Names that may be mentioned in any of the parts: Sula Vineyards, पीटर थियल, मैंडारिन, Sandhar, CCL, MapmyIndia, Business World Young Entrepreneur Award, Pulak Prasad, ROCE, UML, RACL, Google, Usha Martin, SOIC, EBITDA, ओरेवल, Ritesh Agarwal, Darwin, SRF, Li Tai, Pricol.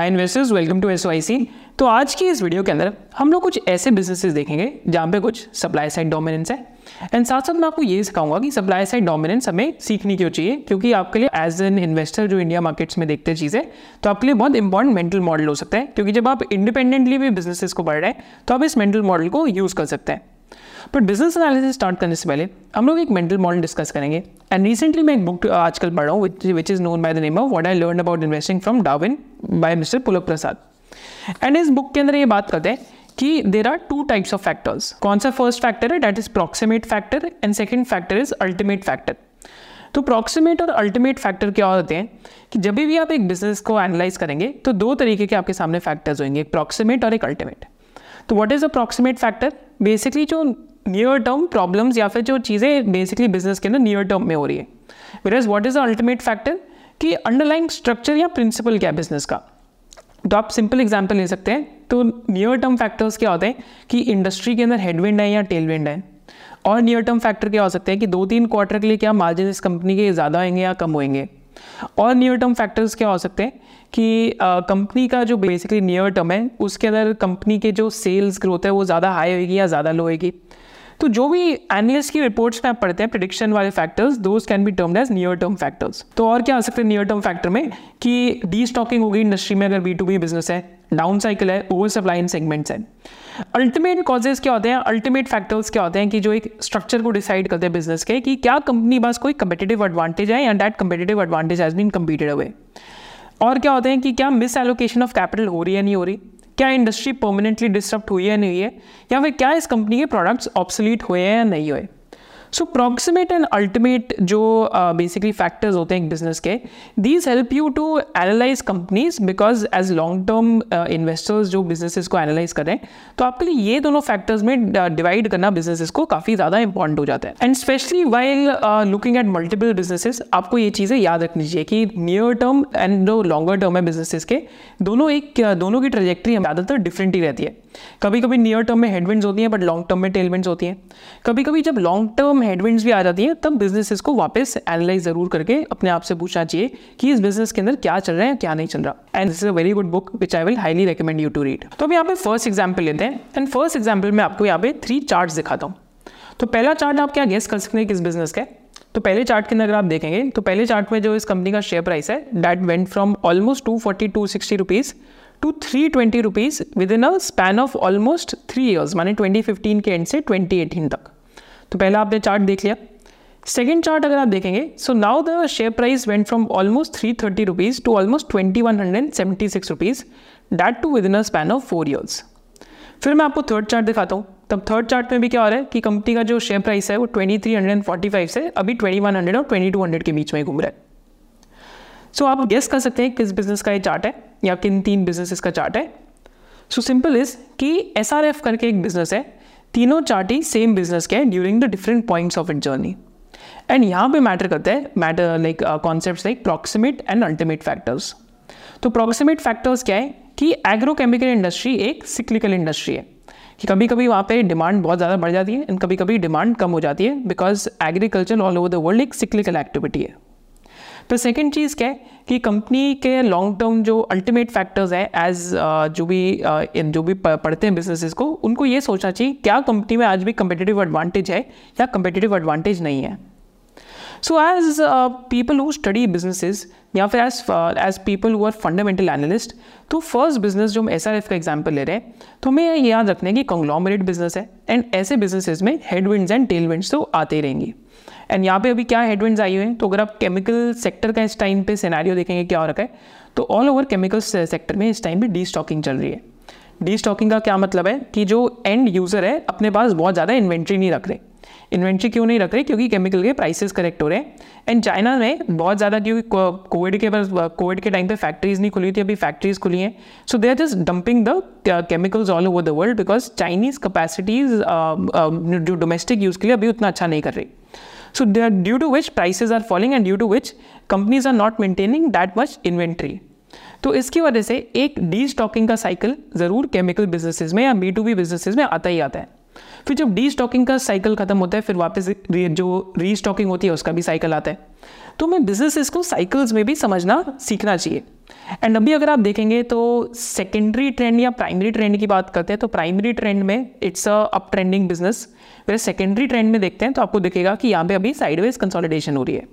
Hi investors, welcome to SOIC। तो आज की इस वीडियो के अंदर हम लोग कुछ ऐसे बिजनेसेस देखेंगे जहाँ पे कुछ सप्लाई साइड डोमिनेंस है, एंड साथ साथ मैं आपको ये सिखाऊंगा कि सप्लाई साइड डोमिनेंस हमें सीखनी क्यों चाहिए, क्योंकि आपके लिए एज एन इन्वेस्टर जो इंडिया मार्केट्स में देखते हैं चीज़ें, तो आपके लिए बहुत इंपॉर्टेंट मेंटल मॉडल हो सकता है, क्योंकि जब आप इंडिपेंडेंटली भी बिजनेसेस को बढ़ रहे हैं तो आप इस मेंटल मॉडल को यूज़ कर सकते हैं। बट बिजनेस एनालिसिस स्टार्ट करने से पहले हम लोग एक मेंटल मॉडल डिस्कस करेंगे। एंड रिसेंटली मैं एक बुक आजकल पढ़ रहा हूँ which is known by the name of what I learn about investing from Darwin by mister Pulak Prasad. And इस बुक के अंदर ये बात करते हैं कि there are two types of factors. कौन सा फर्स्ट फैक्टर है? That is proximate factor, and second factor is ultimate factor. तो प्रॉक्सिमेट और अल्टीमेट फैक्टर क्या होते हैं कि जब भी आप एक बिजनेस को एनालाइज करेंगे तो दो तरीके के आपके सामने फैक्टर्स होंगे, एक प्रॉक्सिमेट और एक अल्टीमेट। तो what is a proximate factor? Basically जो नियर टर्म प्रॉब्लम्स या फिर जो चीज़ें बेसिकली बिजनेस के अंदर नियर टर्म में हो रही है। Whereas what is the ultimate factor कि अंडरलाइंग स्ट्रक्चर या प्रिंसिपल क्या है बिजनेस का। तो आप सिंपल एग्जांपल ले सकते हैं। तो नियर टर्म फैक्टर्स क्या होते हैं कि इंडस्ट्री के अंदर हेडविंड है या टेलविंड है, और नियर टर्म फैक्टर क्या हो सकते हैं कि 2-3 क्वार्टर के लिए क्या मार्जिन इस कंपनी के ज़्यादा होंगे या कम होंगे, और नियर टर्म फैक्टर्स क्या हो सकते हैं कि कंपनी का जो बेसिकली नियर टर्म है उसके अंदर कंपनी के जो सेल्स ग्रोथ है वो ज़्यादा हाई होगी या ज़्यादा लो होगी। तो जो भी एनालिस्ट की रिपोर्ट्स में आप पढ़ते हैं प्रेडिक्शन वाले factors, those can be termed as near term factors. तो और क्या हो सकते हैं नियर टर्म फैक्टर में कि डी स्टॉकिंग होगी इंडस्ट्री में अगर B2B बिजनेस है, डाउन साइकिल है, ओवर सप्लाई इन सेगमेंट्स है। अल्टीमेट कॉजेज क्या होते हैं, अल्टीमेट फैक्टर्स क्या होते हैं कि जो एक स्ट्रक्चर को डिसाइड करते हैं बिजनेस के कि क्या कंपनी पास कोई कंपेटिटिव एडवांटेज है या that competitive advantage has been competed away. और क्या होते हैं कि क्या मिस एलोकेशन ऑफ कैपिटल हो रही है नहीं हो रही, क्या इंडस्ट्री परमानेंटली डिस्टर्ब हुई है नहीं हुई है, या फिर क्या इस कंपनी के प्रोडक्ट्स ऑब्सोलीट हुए हैं या नहीं हुए। सो प्रॉक्सिमेट एंड अल्टीमेट जो बेसिकली फैक्टर्स होते हैं एक बिजनेस के, these help you to analyse companies, because as long term investors जो बिजनेसेस को एनालाइज करें तो आपके लिए ये दोनों फैक्टर्स में डिवाइड करना बिजनेसेस को काफ़ी ज़्यादा इंपॉर्टेंट हो जाता है। And specially while looking at multiple businesses आपको ये चीज़ें याद रखनी चाहिए कि नियर टर्म एंड जो लॉन्गर टर्म है बिजनेसेस के, दोनों की ट्रेजेक्ट्री ज़्यादातर डिफरेंट ही रहती है। कभी कभी नियर टर्म में हेडविंड्स होती हैं बट लॉन्ग टर्म में टेलविंड्स होती हैं। कभी कभी जब लॉन्ग टर्म हेडविंड्स भी आ जाती हैं तब बिजनेसेस को वापस एनालाइज जरूर करके अपने आप से पूछना चाहिए कि इस बिजनेस के अंदर क्या चल रहा है क्या नहीं चल रहा। And this is a very good book which I will highly recommend you to read. तो अब यहाँ पे फर्स्ट एग्जाम्पल लेते हैं, एंड फर्स्ट एग्जाम्पल में आपको यहाँ पे 3 चार्ट दिखाता हूँ। तो पहला चार्ट आप क्या गेस कर सकते हैं किस बिजनेस का। तो पहले चार्ट के अंदर अगर आप देखेंगे तो पहले चार्ट में जो इस कंपनी का शेयर प्राइस है that went from almost 240-260 rupees to 320 rupees within a span of almost 3 years, माने 2015 के एंड से 2018 तक। तो पहला आपने चार्ट देख लिया। सेकेंड चार्ट अगर आप देखेंगे, so now the share price went from almost 330 rupees to almost 2176 rupees, that too within a span of 4 years. फिर मैं आपको थर्ड चार्ट दिखाता हूँ। तब थर्ड चार्ट में भी क्या हो रहा है कि कंपनी का जो शेयर प्राइस है वो 2345 से अभी 2100 और 2200 के बीच में घूम रहा है। सो आप गेस कर सकते हैं किस बिजनेस का ये चार्ट है या किन 3 बिजनेसेस का चार्ट है। सो सिंपल इज कि SRF करके एक बिजनेस है, तीनों चार्ट ही सेम बिजनेस के हैं during the different points of it journey. And यहाँ पे मैटर करता है like concepts like proximate and ultimate factors. तो प्रॉक्सिमेट फैक्टर्स क्या है कि एग्रोकेमिकल इंडस्ट्री एक सिक्लिकल इंडस्ट्री है कि कभी कभी वहाँ पे डिमांड बहुत ज़्यादा बढ़ जाती है एंड कभी कभी डिमांड कम हो जाती है, because agriculture all over the world एक सिक्लिकल एक्टिविटी है। तो सेकेंड चीज़ क्या है कि कंपनी के लॉन्ग टर्म जो अल्टीमेट फैक्टर्स हैं एज जो भी पढ़ते हैं बिजनेसेस को, उनको ये सोचना चाहिए क्या कंपनी में आज भी कंपेटिटिव एडवांटेज है या कंपेटिटिव एडवांटेज नहीं है। So as people who study businesses या फिर as people who are fundamental analyst, तो फर्स्ट बिजनेस जो हम SRF का एग्जाम्पल ले रहे हैं तो हमें ये याद रखना है कि कंग्लोमरेट बिजनेस है एंड ऐसे बिजनेसेस में हेडविंड्स एंड टेलविंड्स तो आते ही रहेंगी। एंड यहाँ पे अभी क्या हेडविंड्स आई हुए हैं, तो अगर आप केमिकल सेक्टर का इस टाइम पे सिनेरियो देखेंगे क्या हो रखा है, तो ऑल ओवर केमिकल सेक्टर में इस टाइम पे डीस्टॉकिंग चल रही है। डीस्टॉकिंग का क्या मतलब है कि जो एंड यूज़र है अपने पास बहुत ज़्यादा इन्वेंट्री नहीं रख रहे। इन्वेंट्री क्यों नहीं रख रहे? क्योंकि केमिकल के प्राइसेस करेक्ट हो रहे हैं एंड चाइना में बहुत ज़्यादा, क्योंकि कोविड के टाइम पे फैक्ट्रीज नहीं खुली थी, अभी फैक्ट्रीज खुली हैं। So they are just dumping the chemicals all over the world because Chinese capacities जो डोमेस्टिक यूज़ के लिए अभी उतना अच्छा नहीं कर रही। So due to which prices are falling and due to which companies are not maintaining that much inventory. तो इसकी वजह से एक डी स्टॉकिंग का साइकिल ज़रूर केमिकल बिजनेसेस में या B2B बिजनेसेस में आता ही आता है। फिर जब डी स्टॉकिंग का साइकिल खत्म होता है फिर वापस जो री स्टॉकिंग होती है उसका भी साइकिल आता है। तो हमें बिजनेसेस को साइकिल्स में भी समझना सीखना चाहिए। एंड अभी अगर आप देखेंगे तो सेकेंडरी ट्रेंड या प्राइमरी ट्रेंड की बात करते हैं तो प्राइमरी ट्रेंड में it's a up trending business, फिर सेकेंडरी ट्रेंड में देखते हैं तो आपको दिखेगा कि यहाँ पे अभी साइडवेज कंसोलिडेशन हो रही है।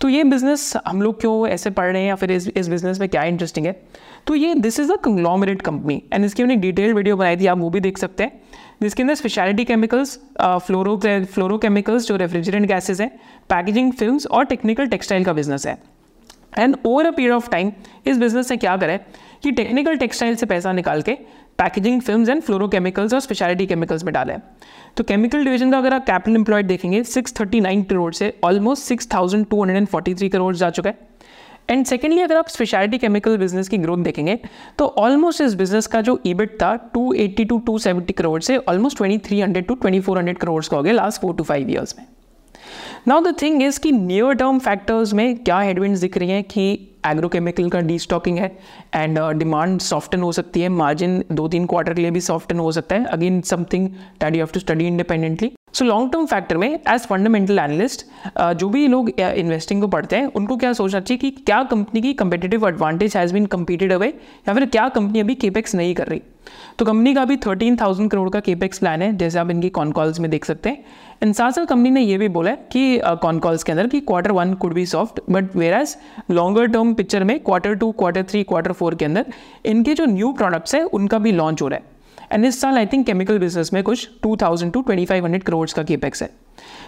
तो ये बिजनेस हम लोग क्यों ऐसे पढ़ रहे हैं या फिर इस बिजनेस में क्या इंटरेस्टिंग है, तो ये this is a conglomerate company and इसकी हमने डिटेल वीडियो बनाई थी, आप वो भी देख सकते हैं, जिसके अंदर स्पेशलिटी केमिकल्स, फ्लोरोकेमिकल्स जो रेफ्रिजरेंट गैसेस हैं, पैकेजिंग, फिल्म्स और टेक्निकल टेक्सटाइल का बिजनेस है। And over a period of time इस बिजनेस ने क्या करा है कि टेक्निकल टेक्सटाइल से पैसा निकाल के पैकेजिंग, फिल्म्स एंड फ्लोरोकेमिकल्स और स्पेशलिटी केमिकल्स में डाला है। तो केमिकल डिवीजन का अगर आप कैपिटल एम्प्लॉयड देखेंगे 639 करोड़ से ऑलमोस्ट 6,243 करोड़ जा चुका है। एंड सेकेंडली अगर आप स्पेशलिटी केमिकल बिजनेस की ग्रोथ देखेंगे तो ऑलमोस्ट इस बिजनेस का जो ईबिट था 280 टू 270 करोड़ से ऑलमोस्ट 2300 टू 2400 करोड़ का हो गया लास्ट 4 to 5 ईयर्स में। नाउ द थिंग इज कि नियर टर्म फैक्टर्स में क्या हेडविंड्स दिख रही हैं कि एग्रोकेमिकल का डीस्टॉकिंग है एंड डिमांड सॉफ्टन हो सकती है, मार्जिन 2-3 क्वार्टर के लिए भी सॉफ्टन हो सकता है। Again something that you have to study independently. So long term factor में एज फंडामेंटल एनालिस्ट जो भी लोग इन्वेस्टिंग को पढ़ते हैं उनको क्या सोचना चाहिए कि क्या कंपनी की competitive advantage has been competed away या फिर क्या कंपनी अभी केपेक्स नहीं कर रही। तो कंपनी का भी 13,000 करोड़ का केपेक्स प्लान है जैसे आप इनकी कॉन्कॉल्स में देख सकते हैं। एंड साथ कंपनी ने यह भी बोला है कि कॉन्कॉल्स के अंदर कि Q1 could be soft but whereas longer term picture में Q2, Q3, Q4 के अंदर इनके जो न्यू प्रोडक्ट्स हैं उनका भी लॉन्च हो रहा है। एंड इस साल आई थिंक केमिकल बिजनेस में कुछ 2,000 टू 2,500 करोड़ का केपेक्स है।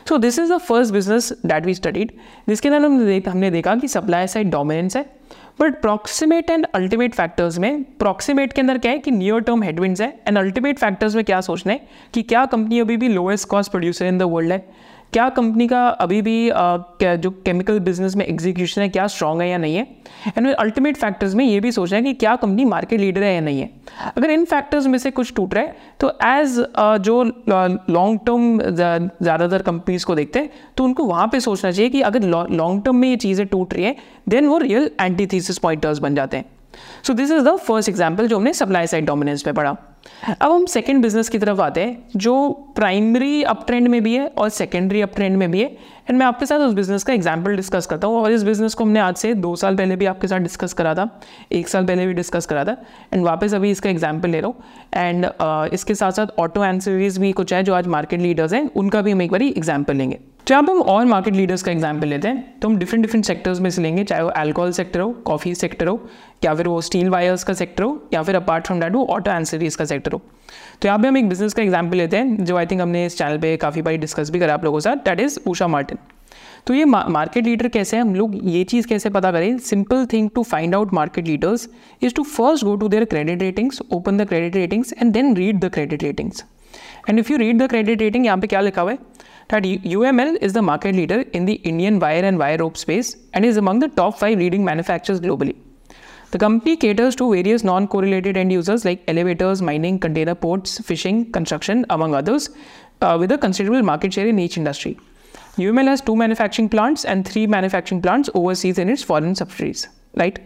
So this is the first business that we studied, जिसके अंदर हमने देखा कि सप्लाई साइड डोमिनेंस है but proximate and ultimate factors में, प्रॉक्सिमेट के अंदर क्या है कि नियर टर्म हेडविंड्स है एंड अल्टीमेट फैक्टर्स में क्या सोचना है कि क्या कंपनी अभी भी lowest cost producer in the world है, क्या कंपनी का अभी भी जो केमिकल बिजनेस में एग्जीक्यूशन है क्या स्ट्रॉन्ग है या नहीं है। एंड अल्टीमेट फैक्टर्स में ये भी सोचना है कि क्या कंपनी मार्केट लीडर है या नहीं है। अगर इन फैक्टर्स में से कुछ टूट रहा है तो एज जो लॉन्ग टर्म ज़्यादातर कंपनीज को देखते हैं तो उनको वहाँ पे सोचना चाहिए कि अगर लॉन्ग टर्म में ये चीज़ें टूट रही है देन वो रियल एंटीथीसिस पॉइंटर्स बन जाते हैं। So this is the first example जो हमने सप्लाई साइड डोमिनेंस पे पढ़ा। अब हम सेकेंड बिजनेस की तरफ आते हैं जो प्राइमरी अप ट्रेंड में भी है और सेकेंडरी अप ट्रेंड में भी है। एंड मैं आपके साथ उस बिजनेस का एग्जाम्पल डिस्कस करता हूँ और इस बिजनेस को हमने आज से 2 साल पहले भी आपके साथ डिस्कस करा था, 1 साल पहले भी डिस्कस करा था एंड वापस अभी इसका एग्जाम्पल ले रहा हूँ। एंड इसके साथ साथ ऑटो एंसेरीज भी कुछ है जो आज मार्केट लीडर्स हैं उनका भी हम एक बार एग्जाम्पल लेंगे। जब हम और मार्केट लीडर्स का एग्जाम्पल लेते हैं तो हम डिफरेंट सेक्टर्स में से लेंगे, चाहे वो अल्कोहल सेक्टर हो, कॉफ़ी सेक्टर हो, या फिर वो स्टील वायर्स का सेक्टर हो, या फिर अपार्ट फ्रॉम डैट वो ऑटो एंसेरीज का सेक्टर हो। तो यहाँ पे हम एक बिजनेस का एग्जाम्पल लेते हैं जो आई थिंक हमने इस चैनल पे काफ़ी बार डिस्कस भी करा आप लोगों के साथ, दैट इज़ उषा मार्टिन। तो ये मार्केट लीडर कैसे है, हम लोग ये चीज़ कैसे पता करें, simple thing to find out market leaders is to first go to their credit ratings, open the credit ratings and then read the credit ratings. And if you read the credit rating यहाँ पे क्या लिखा हुआ है that UML is the market leader in the Indian wire and wire rope space and is among the top 5 leading manufacturers globally. The company caters to various non-correlated end users like elevators, mining, container ports, fishing, construction, among others, with a considerable market share in each industry. UML has 2 manufacturing plants and 3 manufacturing plants overseas in its foreign subsidiaries. Right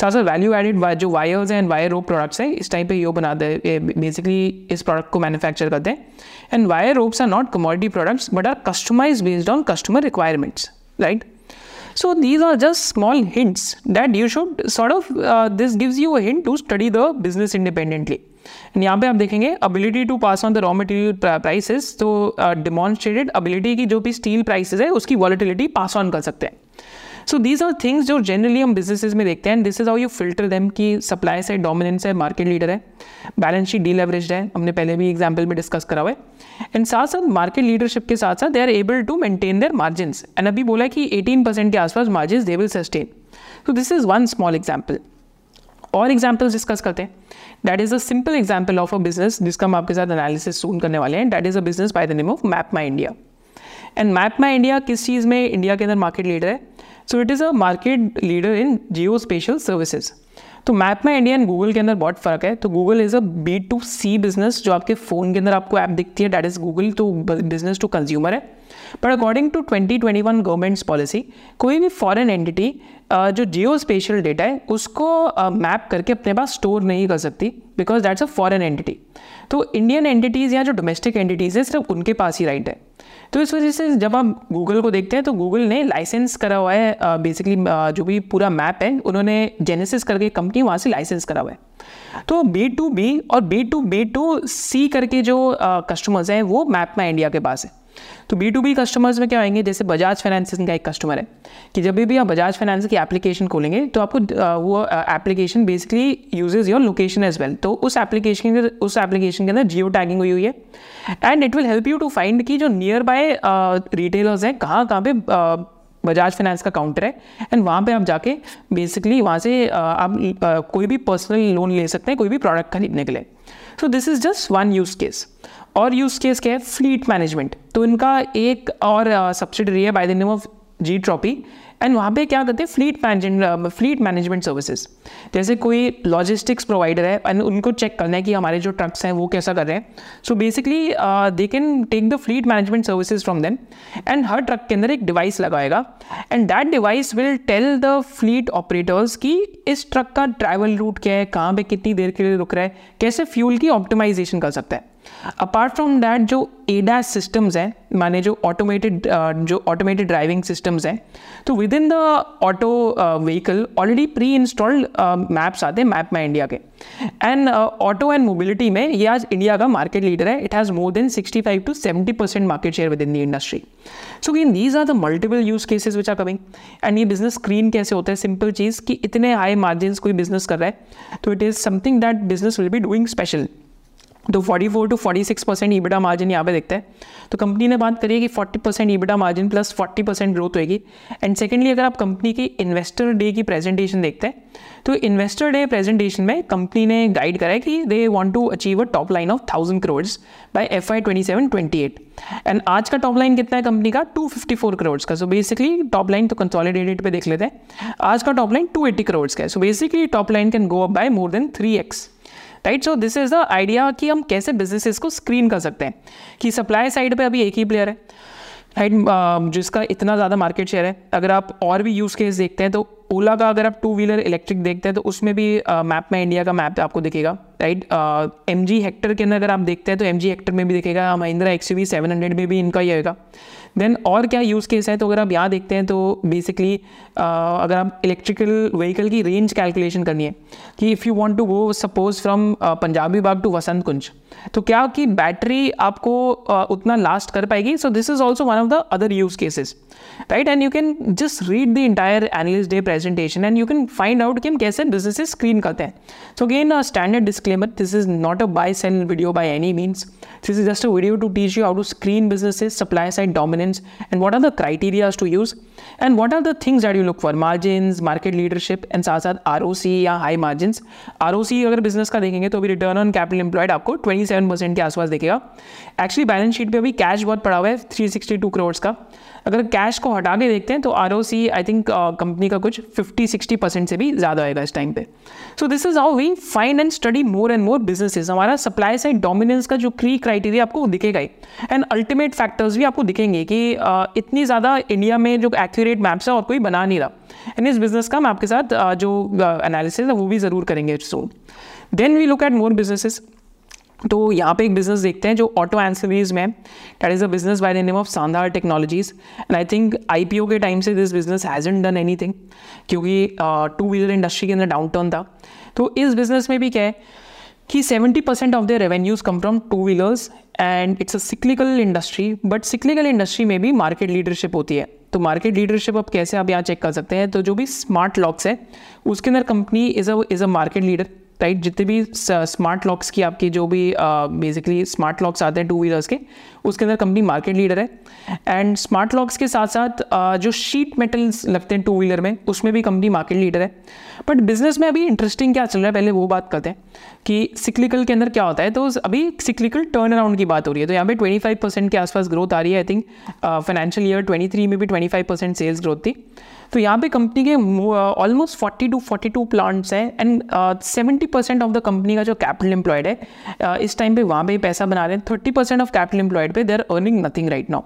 साथ साथ value added जो wires हैं and wire rope products हैं इस time पे यो बनाते हैं, basically इस प्रोडक्ट को मैन्युफैक्चर करते हैं। And wire ropes are not commodity products but are customised based on customer requirements, right. So these are just small hints that you should sort of, this gives you a hint to study the business independently. And यहाँ पे आप देखेंगे ability to pass on the raw material prices, तो demonstrated ability की जो भी steel prices है उसकी वॉलिटिलिटी पास ऑन कर सकते हैं। सो दीज आर थिंग्स जो जनरली हम बिजनेसेस में देखते हैं। This is how you filter them कि सप्लाई साइड डोमिनेंस है, मार्केट लीडर है, बैलेंस शीट डीलेवरेज्ड है, हमने पहले भी एग्जांपल में डिस्कस करा हुआ है। एंड साथ साथ मार्केट लीडरशिप के साथ साथ they are able to maintain their margins and अभी बोला कि 18% के आसपास margin they will sustain. So this is one small example. और एग्जाम्पल्स डिस्कस करते हैं, that is a simple example of a business जिसका हम आपके साथ एनालिसिस सून करने वाले हैं, that is a business by the name of MapMy India. And MapMy India किस चीज़ में इंडिया के अंदर मार्केट लीडर है, so it is a market leader in geospatial services. तो map my India and Google के अंदर बहुत फ़र्क है। तो Google is a B2C business, जो आपके फ़ोन के अंदर आपको ऐप दिखती है, डैट इज़ गूगल, तो बिजनेस टू कंज्यूमर है। पर अकॉर्डिंग टू 2021 गवर्नमेंट्स पॉलिसी, कोई भी फॉरेन एंटिटी जो जियो स्पेशल डेटा है उसको मैप करके अपने पास स्टोर नहीं कर सकती, because that's a foreign entity. तो इंडियन एंटिटीज़ या जो डोमेस्टिक एंटिटीज़ है सिर्फ उनके पास ही राइट है। तो इस वजह से जब आप गूगल को देखते हैं तो गूगल ने लाइसेंस करा हुआ है, बेसिकली जो भी पूरा मैप है उन्होंने जेनेसिस करके कंपनी वहाँ से लाइसेंस करा हुआ है। तो B2B और B2B2C करके जो कस्टमर्स हैं वो मैप माई इंडिया के पास है। तो B2B कस्टमर्स में क्या आएंगे, जैसे बजाज फाइनेंस का एक कस्टमर है कि जब भी आप बजाज फाइनेंस की एप्लीकेशन खोलेंगे तो आपको वो application basically uses your location as well. तो उस एप्लीकेशन के अंदर जियो टैगिंग हुई है and it will help you to find कि जो नियर बाय रिटेलर्स हैं कहाँ कहाँ पे बजाज फाइनेंस का काउंटर है, एंड वहाँ पे आप जाके बेसिकली वहाँ से आप कोई भी पर्सनल लोन ले सकते हैं कोई भी प्रोडक्ट खरीदने के लिए। So this is just one use case. और यूज़ केस क्या है, फ्लीट मैनेजमेंट। तो इनका एक और सब्सिडरी है by the name of ji trophy, and वहाँ पे क्या करते हैं, फ्लीट मैनेजमेंट सर्विसेज। जैसे कोई लॉजिस्टिक्स प्रोवाइडर है एंड उनको चेक करना है कि हमारे जो ट्रक्स हैं वो कैसा कर रहे हैं, so basically they can take the fleet management services from them. And हर ट्रक के अंदर एक डिवाइस लगाएगा and that device will tell the fleet operators कि इस ट्रक का ट्रैवल रूट क्या है, कहाँ पर कितनी देर के लिए रुक रहा है, कैसे फ्यूल की ऑप्टिमाइजेशन कर सकता है। अपार्ट फ्रॉम दैट जो एडास सिस्टम्स हैं, माने जो ऑटोमेटेड ड्राइविंग सिस्टम्स हैं, तो within the auto vehicle already pre installed maps आते हैं मैप माई इंडिया के। एंड ऑटो एंड मोबिलिटी में ये आज इंडिया का मार्केट लीडर है। It has more than 65 to 70% market share within the industry. So in these are the multiple use cases which are coming. And ये business screen कैसे होता है, simple चीज़ कि इतने हाई मार्जिन कोई business कर रहा है तो it is something that business will be doing special. तो 44 to 46% ईबिटा मार्जिन यहाँ पे देखते हैं। तो कंपनी ने बात करी है कि 40% ईबिटा मार्जिन प्लस 40% ग्रोथ होगी। एंड सेकेंडली, अगर आप कंपनी की इन्वेस्टर डे की प्रेजेंटेशन देखते हैं तो इन्वेस्टर डे प्रेजेंटेशन में कंपनी ने गाइड करा है कि they want to achieve a top line of 1000 crore by FY 2027-28। And आज का टॉप लाइन कितना है कंपनी का, 254 crore का। सो बेसिकली टॉप लाइन तो कंसोलिडेटेड पे देख लेते हैं, आज का टॉप लाइन 280 crore का है। So basically top line can go up by more than 3x, right. So this is the idea कि हम कैसे बिजनेसेस को स्क्रीन कर सकते हैं कि सप्लाई साइड पे अभी एक ही प्लेयर है, राइट, जिसका इतना ज़्यादा मार्केट शेयर है। अगर आप और भी यूज़ केस देखते हैं तो ओला का, अगर आप टू व्हीलर इलेक्ट्रिक देखते हैं तो उसमें भी मैप में इंडिया का मैप आपको दिखेगा, राइट। MG हेक्टर के अंदर अगर आप देखते हैं तो MG हेक्टर में भी दिखेगा, महिंद्रा XUV 700 में भी इनका ही होगा। देन और क्या यूज़ केस है, तो अगर आप यहाँ देखते हैं तो बेसिकली अगर आप इलेक्ट्रिकल व्हीकल की रेंज कैलकुलेशन करनी है कि if you want to go suppose from Punjabi Bagh to Vasant Kunj, तो क्या कि बैटरी आपको उतना लास्ट कर पाएगी। So this is also one of the other use cases, right. And you can just read the entire analyst day presentation and you can find out कि हम कैसे बिजनेसेस स्क्रीन करते हैं। So again standard disclaimer, this is not a buy sell video by any means, this is just a video to teach you how to screen businesses, supply side dominance and what are the criterias to use and what are the things that you look for, margins, market leadership and साथ साथ ROCE या high margins. ROCE अगर business का देखेंगे तो अभी return on capital employed आपको 27% के आसपास देखेगा। एक्चुअली बैलेंस शीट पे अभी कैश बहुत पड़ा हुआ है 362 crore का। अगर कैश को हटा के देखते हैं तो ROCE आई थिंक कंपनी का कुछ 50-60% से भी ज़्यादा आएगा इस टाइम पे। So this is how we find and study more and more businesses. हमारा सप्लाई साइड डोमिनेंस का जो की क्राइटेरिया आपको दिखेगा ही, एंड अल्टीमेट फैक्टर्स भी आपको दिखेंगे कि इतनी ज़्यादा इंडिया में जो एक्यूरेट मैप्स है और कोई बना नहीं रहा। एंड इस बिजनेस का हम आपके साथ जो एनालिसिस है वो भी ज़रूर करेंगे। So then we look at more businesses. तो यहाँ पे एक बिजनेस देखते हैं जो ऑटो एंसिलरीज में, that is a business by the name of Sandhar technologies. And I think IPO के टाइम से this business hasn't done anything, क्योंकि टू व्हीलर इंडस्ट्री के अंदर डाउनटर्न था। तो इस बिजनेस में भी क्या है कि 70% of the revenues come from two wheelers and it's a cyclical industry, but cyclical industry में भी मार्केट लीडरशिप होती है। तो मार्केट लीडरशिप अब कैसे आप यहाँ चेक कर सकते हैं, तो जो भी स्मार्ट लॉक्स है उसके अंदर company is a market leader, right. जितने भी स्मार्ट लॉक्स की आपकी जो भी बेसिकली स्मार्ट लॉक्स आते हैं टू व्हीलर्स के, उसके अंदर कंपनी मार्केट लीडर है। एंड स्मार्ट लॉक्स के साथ साथ जो शीट मेटल्स लगते हैं टू व्हीलर में, उसमें भी कंपनी मार्केट लीडर है। बट बिजनेस में अभी इंटरेस्टिंग क्या चल रहा है, पहले वो बात करते हैं कि सिक्लिकल के अंदर क्या होता है। तो अभी सिक्लिकल टर्न अराउंड की बात हो रही है, तो यहाँ पे 25% के आसपास ग्रोथ आ रही है। आई थिंक फाइनेंशियल ईयर 23 में भी 25% सेल्स ग्रोथ थी। तो यहाँ पे कंपनी के ऑलमोस्ट 42 प्लांट्स हैं एंड 70% ऑफ द कंपनी का जो कैपिटल एम्प्लॉयड है इस टाइम पे वहाँ पे पैसा बना रहे हैं. 30% ऑफ कैपिटल एम्प्लॉयड पे they are earning nothing right now.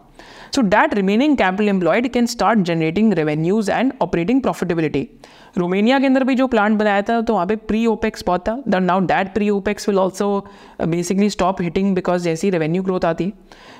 So that remaining capital employed can start generating revenues and operating profitability. Romania के अंदर भी जो प्लांट बनाया था तो वहाँ पे प्री ओपेक्स बहुत था. Now that pre opex will also basically stop hitting because जैसी रेवेन्यू ग्रोथ आती है.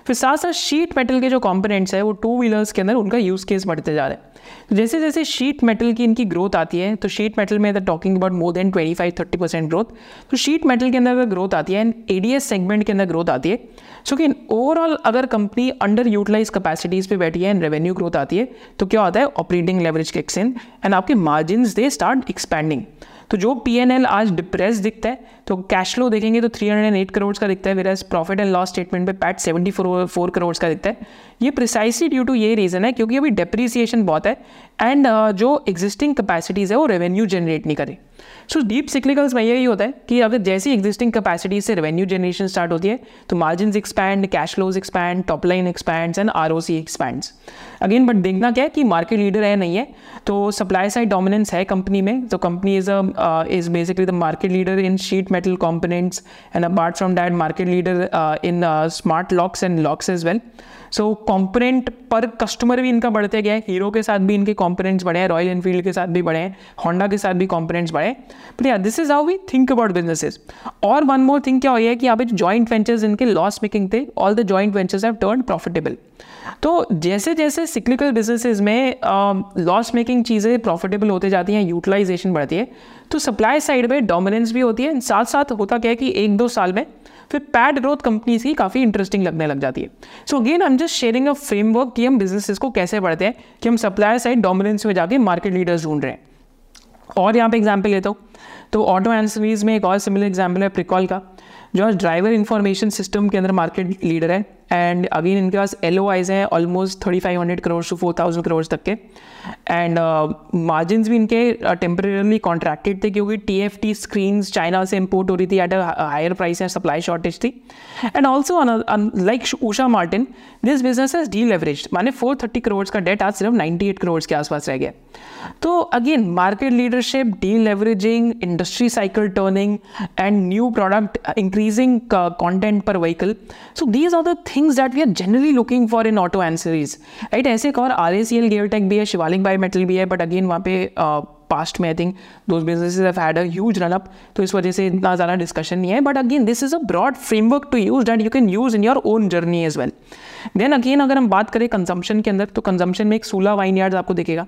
फिर साथ साथ शीट मेटल के जो कॉम्पोनेंट्स है वो टू व्हीलर्स के अंदर उनका यूज़ केस बढ़ते जा रहे हैं. जैसे जैसे शीट मेटल की इनकी ग्रोथ आती है तो शीट मेटल में the talking about more than 25-30% growth. तो शीट मेटल के अंदर ग्रोथ आती है एंड एडीएस सेगमेंट के अंदर ग्रोथ आती है. सो कि ओवरऑल अगर कंपनी अंडर यूटिलाइज कैपेसिटीज़ पे बैठी है एंड रेवेन्यू ग्रोथ आती है तो क्या होता है, operating leverage kicks in and आपके मार्जिनस दे स्टार्ट एक्सपैंडिंग. तो जो पीएनएल आज डिप्रेस दिखता है तो कैश फ्लो देखेंगे तो 308 करोड़ का दिखता है, वेराज प्रॉफिट एंड लॉस स्टेटमेंट पे पैट 74 करोड़ का दिखता है. ये प्रिसाइसली ड्यू टू ये रीज़न है क्योंकि अभी डेप्रिसिएशन बहुत है एंड जो एग्जिस्टिंग कैपेसिटीज़ है वो रेवेन्यू जनरेट नहीं करे. सो डीप सिक्लिकल्स में यही होता है कि अगर जैसी एग्जिस्टिंग कैपेसिटीज से रेवेन्यू जनरेशन स्टार्ट होती है तो margin expand, cash flows expand, top line expands and ROC expands again. But देखना क्या है कि मार्केट लीडर है नहीं है, तो सप्लाई साइड डोमिनेंस है कंपनी में. तो company is basically the market leader in sheet metal components and apart from that market leader in smart locks and locks as well. So component पर customer भी इनका बढ़ते गया है. हीरो के साथ भी इनके कंपोनेंट्स बढ़े हैं, रॉयल एनफील्ड के साथ भी बढ़े हैं, होंडा के साथ भी कंपोनेंट्स बढ़े. बट या this is how we think about businesses. और वन मोर थिंग क्या हुई है कि यहाँ पे जॉइंट वेंचर्स इनके लॉस मेकिंग थे, all the joint ventures have turned profitable. तो जैसे जैसे सिक्लिकल बिजनेसेस में लॉस मेकिंग चीज़ें प्रॉफिटेबल होते जाती हैं, यूटिलाइजेशन बढ़ती है, तो सप्लाई साइड में डोमिनेंस भी होती है. साथ साथ होता क्या है कि एक दो साल में फिर पैड ग्रोथ कंपनीज की काफ़ी इंटरेस्टिंग लगने लग जाती है. So again I am just sharing a framework कि हम बिजनेसेस को कैसे बढ़ते हैं, कि हम सप्लाई साइड डोमिनेंस में जाके मार्केट लीडर्स ढूंढ रहे हैं. और यहाँ पे एग्जांपल लेता हूँ तो ऑटो एंसरीज में एक और सिमिलर एग्जांपल है प्रिकॉल का, जो ड्राइवर इंफॉर्मेशन सिस्टम के अंदर मार्केट लीडर है. एंड अगेन इनके पास LOIs हैं ऑलमोस्ट 3500 करोड़ टू 4000 करोड़ तक के. एंड मार्जिन्स भी इनके टेम्परेरली कॉन्ट्रैक्टेड थे क्योंकि TFT स्क्रीन्स चाइना से इंपोर्ट हो रही थी एट अ हायर प्राइस, या सप्लाई शॉर्टेज थी. And also like Usha Martin this business has deleveraged, माने 430 करोड़ का डेट आज सिर्फ 98 करोड़ के आसपास रह गया. तो again market leadership, deleveraging, industry cycle turning and new product, increasing content पर vehicle. So these are the things that we are generally looking for in auto ancillaries right. ऐसे एक और RACL गेयरटेक भी है, शिवालिक बायोमेटल भी है. बट अगेन वहाँ पे पास्ट में I think those businesses have had a huge run up, तो इस वजह से इतना ज़्यादा डिस्कशन नहीं है. But again this is a broad framework to use that you can use in your own journey as well. Then again अगर हम बात करें कंजम्पशन के अंदर, तो कंजम्पशन में एक Sula Vineyards आपको दिखेगा.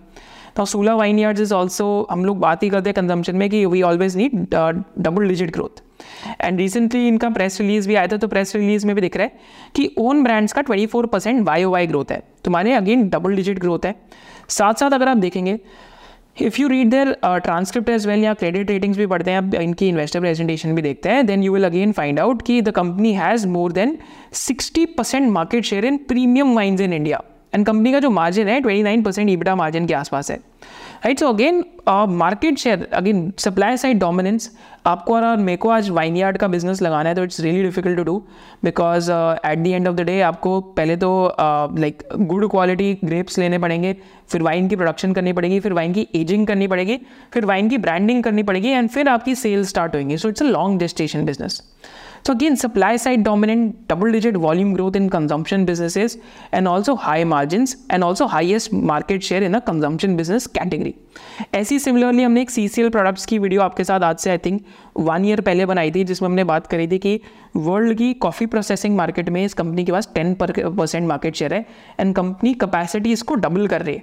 तो Sula Vineyards इज ऑल्सो, हम लोग बात ही करते हैं कंजम्पशन में कि we always need double digit growth. And recently इनका प्रेस रिलीज भी आया था, तो प्रेस रिलीज में भी दिख रहा है कि ओन ब्रांड्स का 24% YoY ग्रोथ है. तो माने अगेन डबल डिजिट ग्रोथ है. साथ साथ अगर आप देखेंगे if you read their transcript as well, या क्रेडिट रेटिंग्स भी पढ़ते हैं, आप इनकी इन्वेस्टर प्रेजेंटेशन भी देखते हैं, then you will again find out कि the company has more than 60% market share in premium wines in India. And company का जो मार्जिन है 29% EBITDA मार्जिन के आसपास है right. So again market share, again supply side dominance. आपको और मेरे को आज वाइनयार्ड का बिजनेस लगाना है तो it's really difficult to do because at the end of the day आपको पहले तो लाइक गुड क्वालिटी ग्रेप्स लेने पड़ेंगे, फिर वाइन की प्रोडक्शन करनी पड़ेगी, फिर वाइन की एजिंग करनी पड़ेगी, फिर वाइन की ब्रांडिंग करनी पड़ेगी एंड फिर आपकी सेल्स स्टार्ट होंगी. So it's a long gestation business. So again, supply side dominant, double-digit volume growth in consumption businesses and also high margins and also highest market share in a consumption business category. ऐसी similarly हमने एक CCL products की video आपके साथ आज से I think 1 year पहले बनाई थी, जिसमें हमने बात करी थी कि वर्ल्ड की कॉफ़ी प्रोसेसिंग मार्केट में इस कंपनी के पास 10% मार्केट शेयर है एंड कंपनी कैपेसिटी इसको डबल कर रही है.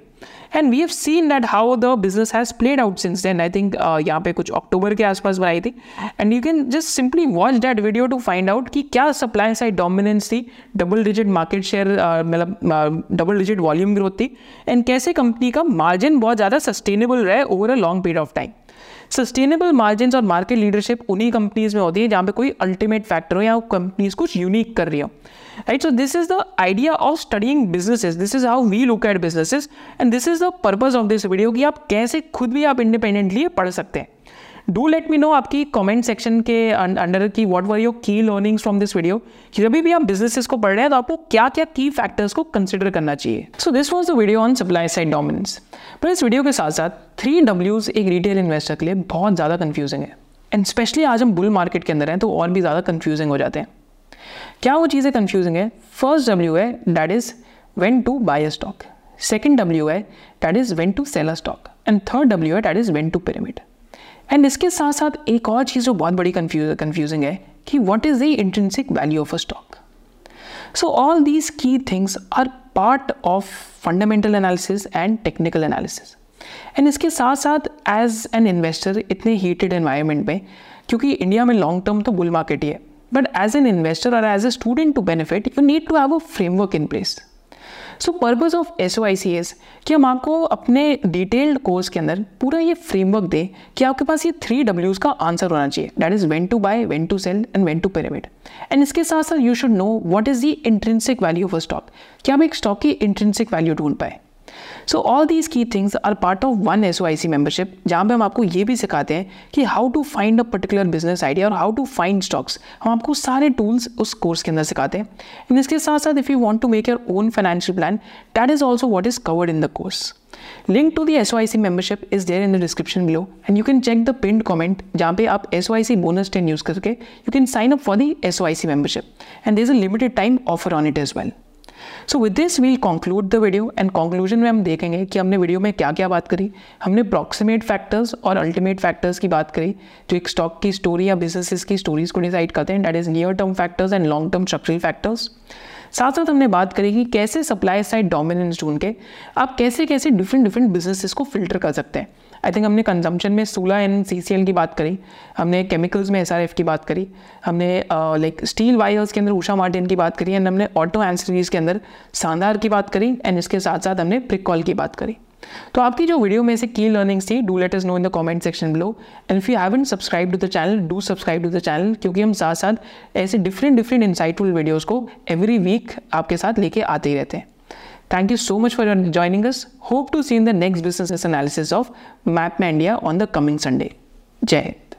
And we have seen that how the business has played out since then. I think यहाँ पे कुछ अक्टूबर के आसपास बनाई थी and you can just simply watch that video to find out कि क्या सप्लाई साइड डोमिनेंस थी, डबल डिजिट मार्केट शेयर मतलब डबल डिजिट वॉल्यूम ग्रोथ थी एंड कैसे कंपनी का मार्जिन बहुत ज़्यादा सस्टेनेबल रहे over a long period of time. Sustainable margin और मार्केट लीडरशिप उन्हीं कंपनीज में होती है जहाँ पे कोई अल्टीमेट फैक्टर हो या कंपनीज कुछ यूनिक कर रही हो right. So this is the idea of studying businesses, this is how we look at businesses and this is the purpose of this video कि आप कैसे खुद भी आप इंडिपेंडेंटली पढ़ सकते हैं. डू लेट मी नो आपकी कमेंट सेक्शन के अंडर की what were your key learnings from this video कि जब भी आप बिजनेसेस को पढ़ रहे हैं तो आपको क्या क्या की फैक्टर्स को कंसिडर करना चाहिए. So this was the video on supply side dominance. पर इस वीडियो के साथ साथ 3Ws एक रिटेल इन्वेस्टर के लिए बहुत ज़्यादा कन्फ्यूजिंग है, एंड स्पेशली आज हम बुल मार्केट के अंदर हैं तो और भी ज़्यादा कन्फ्यूजिंग हो जाते हैं. क्या वो चीज़ें कन्फ्यूजिंग है? फर्स्ट W है that is when to buy a stock, second W है that is when to sell a stock, and third W है that is when to pyramid. And इसके साथ साथ एक और चीज़ जो बहुत बड़ी कन्फ्यूजिंग है कि what is the intrinsic value of a stock. So all these key things are part of fundamental analysis and technical analysis. And इसके साथ साथ एज एन इन्वेस्टर इतने हीटेड एनवायरनमेंट में, क्योंकि इंडिया में लॉन्ग टर्म तो बुल मार्केट ही है, बट एज एन इन्वेस्टर और as a student to benefit you need to have a framework in place. So purpose of SOIC is कि हम आपको अपने डिटेल्ड कोर्स के अंदर पूरा ये फ्रेमवर्क दें कि आपके पास ये 3Ws का आंसर होना चाहिए, that is when to buy, when to sell and when to pyramid. And इसके साथ साथ you should know what is the intrinsic value of a stock, क्या हम एक स्टॉक की इंट्रिंसिक वैल्यू ढूंढ पाए. So all these key things are part of one SOIC membership, जहाँ पे हम आपको ये भी सिखाते हैं कि how to find a particular business idea और हाउ टू फाइंड स्टॉक्स. हम आपको सारे टूल्स उस कोर्स के अंदर सिखाते हैं. एंड इसके साथ साथ if you want to make your own financial plan that is also what is covered in the course. Link to the SOIC membership is there in the description below, and you can check the pin comment जहाँ पे आप SOIC bonus 10 use करके you can sign up for the SOIC membership, and there is a limited time offer on it as well. So with this we'll conclude the video, and conclusion में हम देखेंगे कि हमने video में क्या क्या बात करी. हमने प्रॉक्सिमेट फैक्टर्स और अल्टीमेट फैक्टर्स की बात करी जो एक स्टॉक की स्टोरी या बिजनेसेस की स्टोरीज को डिसाइड करते हैं, that is near term factors and long term structural factors. साथ साथ हमने बात करी कि कैसे सप्लाई साइड डोमिनेंस ढूंढ के आप कैसे कैसे डिफरेंट बिजनेसेस को फिल्टर कर सकते हैं. आई थिंक हमने कंजम्पशन में Sula एंड CCL की बात करी, हमने केमिकल्स में SRF की बात करी, हमने लाइक स्टील वायर्स के अंदर Usha Martin की बात करी, एंड हमने ऑटो एंसरीज के अंदर Sandhar की बात करी, एंड इसके साथ साथ हमने Pricol की बात करी. तो आपकी जो वीडियो में से की लर्निंग्स थी do let us know in the comment section below, and if you haven't subscribe to the channel do subscribe to the channel, क्योंकि हम साथ साथ ऐसे डिफरेंट इंसाइटफुल वीडियोज़ को एवरी वीक आपके साथ लेके आते ही रहते हैं. Thank you so much for joining us. Hope to see you in the next business analysis of MapmyIndia on the coming Sunday. Jai.